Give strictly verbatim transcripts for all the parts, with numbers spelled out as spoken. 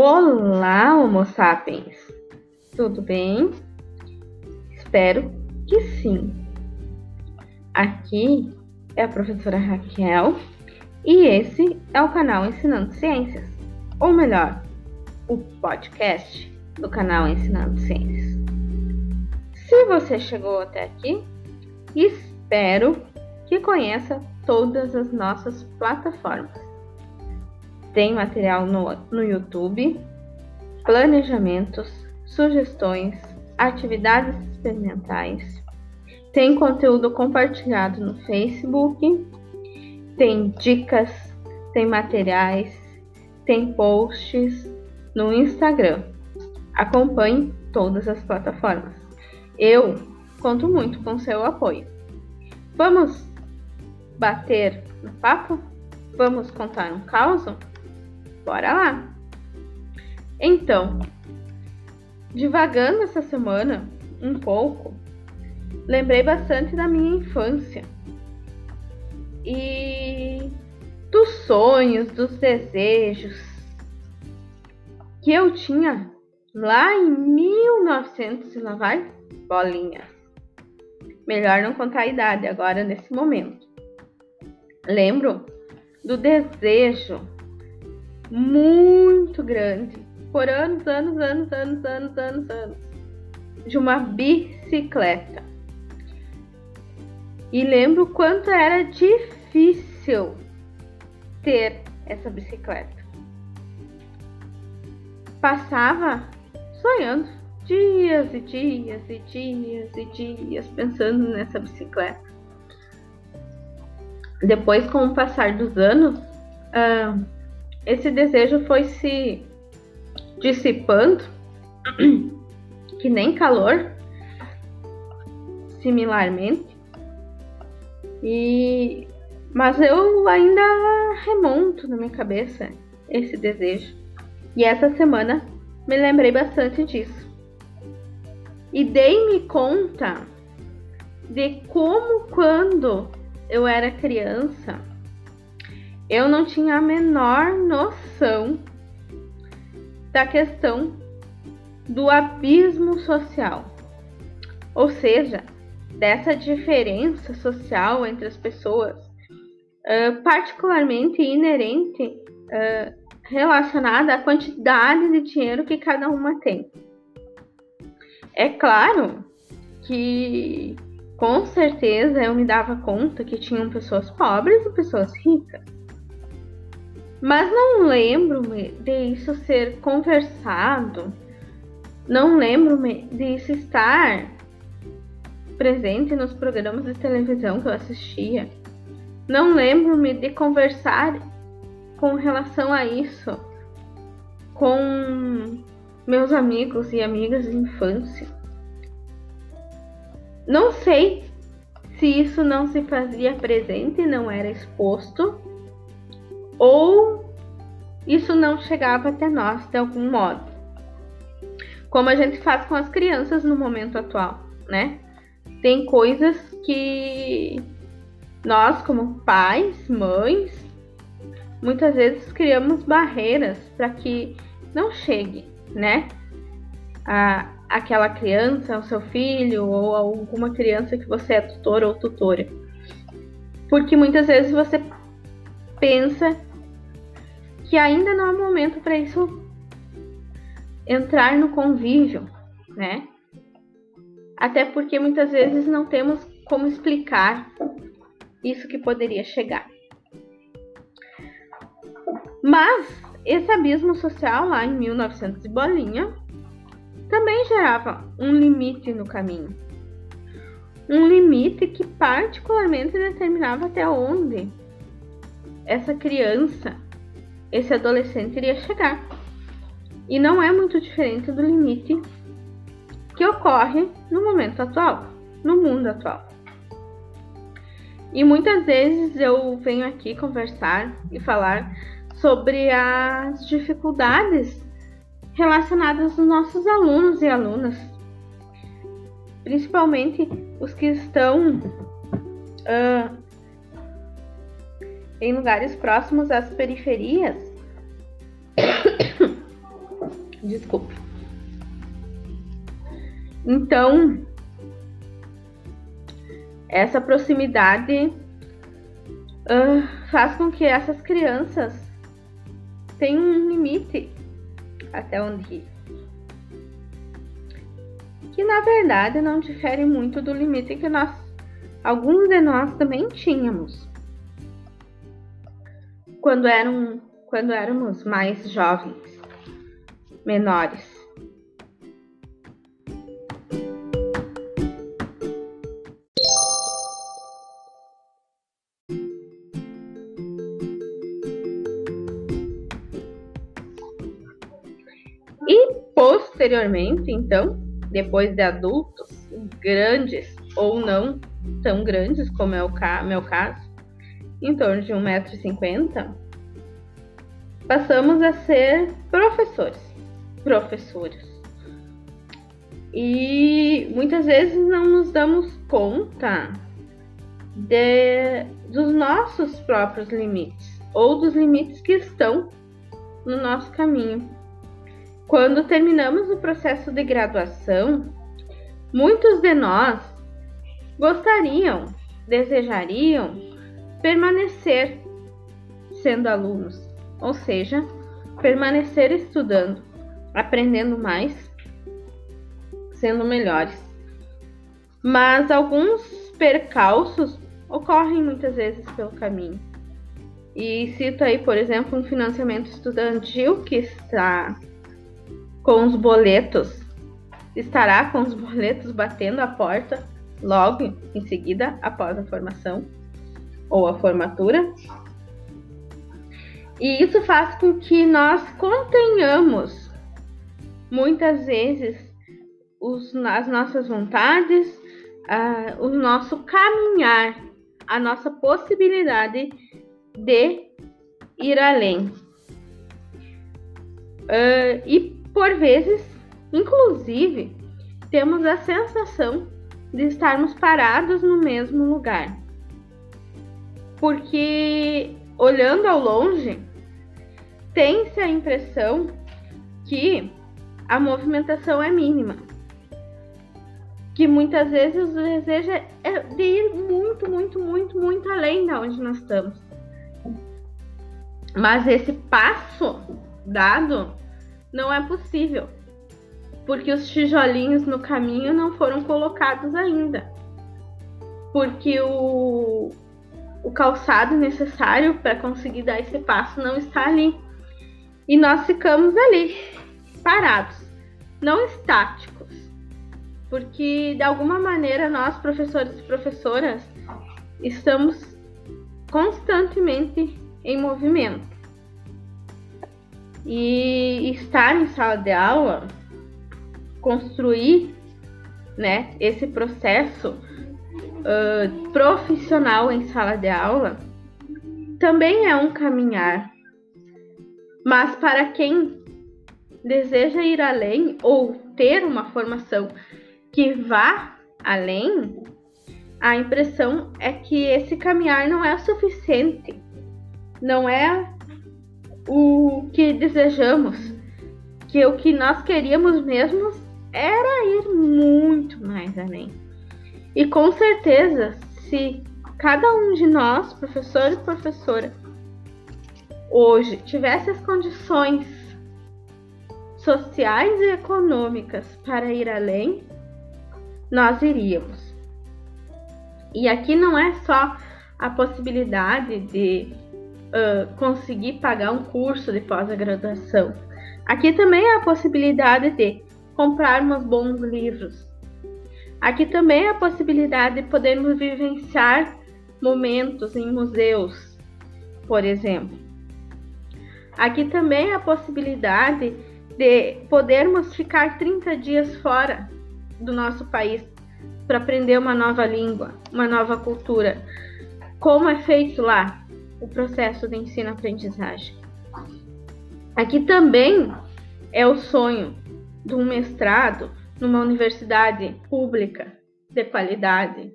Olá, Homo sapiens! Tudo bem? Espero que sim! Aqui é a professora Raquel e esse é o canal Ensinando Ciências, ou melhor, o podcast do canal Ensinando Ciências. Se você chegou até aqui, espero que conheça todas as nossas plataformas. Tem material no, no YouTube, planejamentos, sugestões, atividades experimentais. Tem conteúdo compartilhado no Facebook, tem dicas, tem materiais, tem posts no Instagram. Acompanhe todas as plataformas. Eu conto muito com seu apoio. Vamos bater no papo? Vamos contar um caos? Bora lá! Então, divagando essa semana um pouco, lembrei bastante da minha infância e dos sonhos, dos desejos que eu tinha lá em mil e novecentos e lá vai bolinha. Melhor não contar a idade agora nesse momento. Lembro do desejo muito grande, por anos, anos, anos, anos, anos, anos, anos, de uma bicicleta. E lembro quanto era difícil ter essa bicicleta. Passava sonhando dias e dias e dias e dias pensando nessa bicicleta. Depois, com o passar dos anos, ah, esse desejo foi se dissipando, que nem calor, similarmente. E... Mas eu ainda remonto na minha cabeça esse desejo. E essa semana me lembrei bastante disso. E dei-me conta de como, quando eu era criança, eu não tinha a menor noção da questão do abismo social, ou seja, dessa diferença social entre as pessoas, uh, particularmente inerente, uh, relacionada à quantidade de dinheiro que cada uma tem. É claro que, com certeza, eu me dava conta que tinham pessoas pobres e pessoas ricas. Mas não lembro-me de isso ser conversado, não lembro-me de isso estar presente nos programas de televisão que eu assistia, não lembro-me de conversar com relação a isso com meus amigos e amigas de infância. Não sei se isso não se fazia presente, não era exposto, ou isso não chegava até nós de algum modo, como a gente faz com as crianças no momento atual, né? Tem coisas que nós, como pais, mães, muitas vezes criamos barreiras para que não chegue, né? A, aquela criança, ao seu filho, ou a alguma criança que você é tutor ou tutora. Porque muitas vezes você pensa que ainda não é momento para isso entrar no convívio, né? Até porque muitas vezes não temos como explicar isso que poderia chegar. Mas esse abismo social lá em mil e novecentos e bolinha também gerava um limite no caminho. Um limite que particularmente determinava até onde essa criança, esse adolescente iria chegar. E não é muito diferente do limite que ocorre no momento atual, no mundo atual. E muitas vezes eu venho aqui conversar e falar sobre as dificuldades relacionadas aos nossos alunos e alunas, principalmente os que estão uh, em lugares próximos às periferias Desculpa. Então, essa proximidade uh, faz com que essas crianças tenham um limite até onde ir. Que, na verdade, não difere muito do limite que nós, alguns de nós também tínhamos quando, eram, quando éramos mais jovens, menores. E, posteriormente, então, depois de adultos, grandes ou não tão grandes, como é o ca- meu caso, em torno de um metro e cinquenta, passamos a ser professores, professoras. E muitas vezes não nos damos conta de, dos nossos próprios limites, ou dos limites que estão no nosso caminho. Quando terminamos o processo de graduação, muitos de nós gostariam, desejariam permanecer sendo alunos, ou seja, permanecer estudando, aprendendo mais, sendo melhores. Mas alguns percalços ocorrem muitas vezes pelo caminho. E cito aí, por exemplo, um financiamento estudantil que está... com os boletos, estará com os boletos batendo a porta logo em seguida após a formação ou a formatura. E isso faz com que nós contenhamos muitas vezes os, as nossas vontades, uh, o nosso caminhar, a nossa possibilidade de ir além. Uh, e Por vezes, inclusive, temos a sensação de estarmos parados no mesmo lugar, porque olhando ao longe, tem-se a impressão que a movimentação é mínima, que muitas vezes o desejo é de ir muito, muito, muito, muito além de onde nós estamos. Mas esse passo dado não é possível, porque os tijolinhos no caminho não foram colocados ainda, porque o, o calçado necessário para conseguir dar esse passo não está ali. E nós ficamos ali, parados, não estáticos, porque de alguma maneira nós, professores e professoras, estamos constantemente em movimento. E estar em sala de aula, construir, né, esse processo uh, profissional em sala de aula, também é um caminhar. Mas para quem deseja ir além ou ter uma formação que vá além, a impressão é que esse caminhar não é o suficiente, não é o que desejamos, que o que nós queríamos mesmos era ir muito mais além. E com certeza, se cada um de nós, professor e professora, hoje tivesse as condições sociais e econômicas para ir além, nós iríamos. E aqui não é só a possibilidade de Uh, conseguir pagar um curso de pós-graduação. Aqui também há a possibilidade de comprarmos bons livros. Aqui também há a possibilidade de podermos vivenciar momentos em museus, por exemplo. Aqui também há a possibilidade de podermos ficar trinta dias fora do nosso país para aprender uma nova língua, uma nova cultura. Como é feito lá o processo de ensino-aprendizagem. Aqui também é o sonho de um mestrado numa universidade pública de qualidade,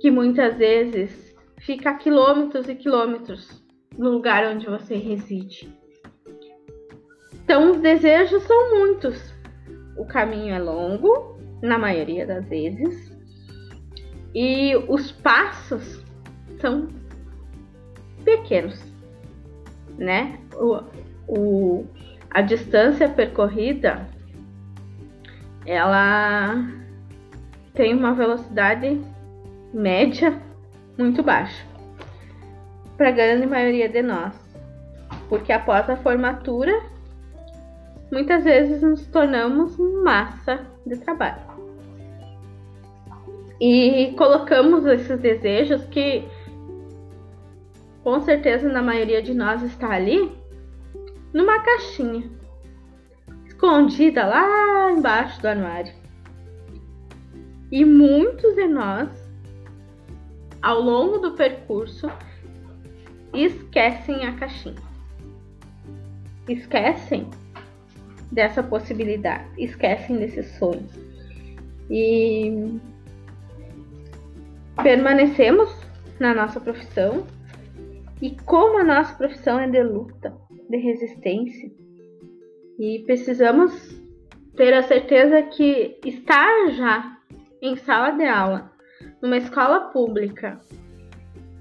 que muitas vezes fica a quilômetros e quilômetros do lugar onde você reside. Então, os desejos são muitos. O caminho é longo, na maioria das vezes, e os passos são pequenos, né? O, o, a distância percorrida, ela tem uma velocidade média muito baixa para a grande maioria de nós, porque após a formatura, muitas vezes nos tornamos massa de trabalho e colocamos esses desejos que, com certeza, na maioria de nós está ali numa caixinha, escondida lá embaixo do armário. E muitos de nós, ao longo do percurso, esquecem a caixinha. Esquecem dessa possibilidade, esquecem desses sonhos. E permanecemos na nossa profissão. E como a nossa profissão é de luta, de resistência, e precisamos ter a certeza que estar já em sala de aula, numa escola pública,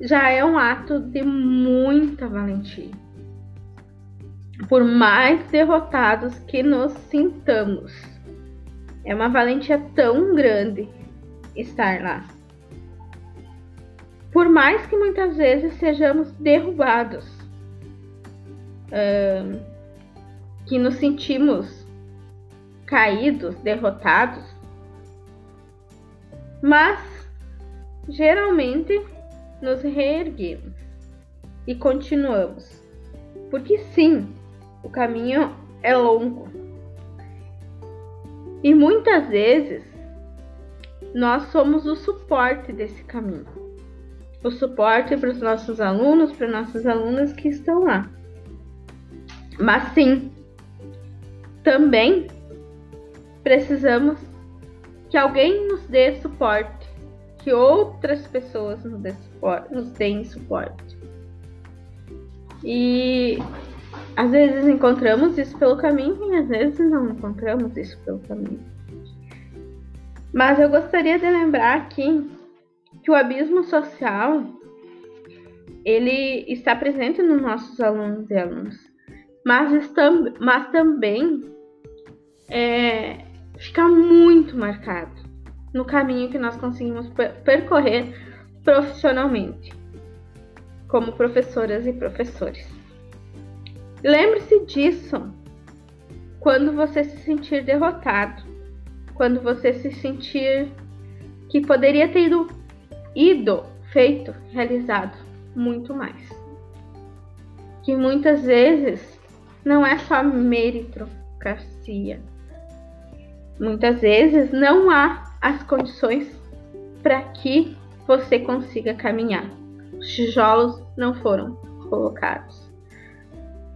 já é um ato de muita valentia. Por mais derrotados que nos sintamos, é uma valentia tão grande estar lá. Por mais que muitas vezes sejamos derrubados, hum, que nos sentimos caídos, derrotados, mas geralmente nos reerguemos e continuamos, porque sim, o caminho é longo e muitas vezes nós somos o suporte desse caminho, o suporte para os nossos alunos, para nossas alunas que estão lá. Mas sim, também precisamos que alguém nos dê suporte, que outras pessoas nos, dê suporte, nos deem suporte. E às vezes encontramos isso pelo caminho e às vezes não encontramos isso pelo caminho. Mas eu gostaria de lembrar aqui que o abismo social, ele está presente nos nossos alunos e alunas, mas, estam, mas também é... fica muito marcado no caminho que nós conseguimos percorrer profissionalmente, como professoras e professores. Lembre-se disso quando você se sentir derrotado, quando você se sentir que poderia ter ido, ido feito, realizado muito mais. Que muitas vezes não é só meritocracia. Muitas vezes não há as condições para que você consiga caminhar. Os tijolos não foram colocados.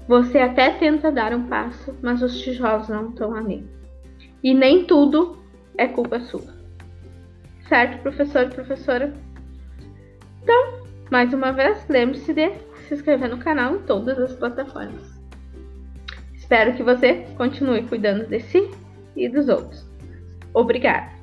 Você até tenta dar um passo, mas os tijolos não estão ali. E nem tudo é culpa sua. Certo, professor e professora? Então, mais uma vez, lembre-se de se inscrever no canal em todas as plataformas. Espero que você continue cuidando de si e dos outros. Obrigada!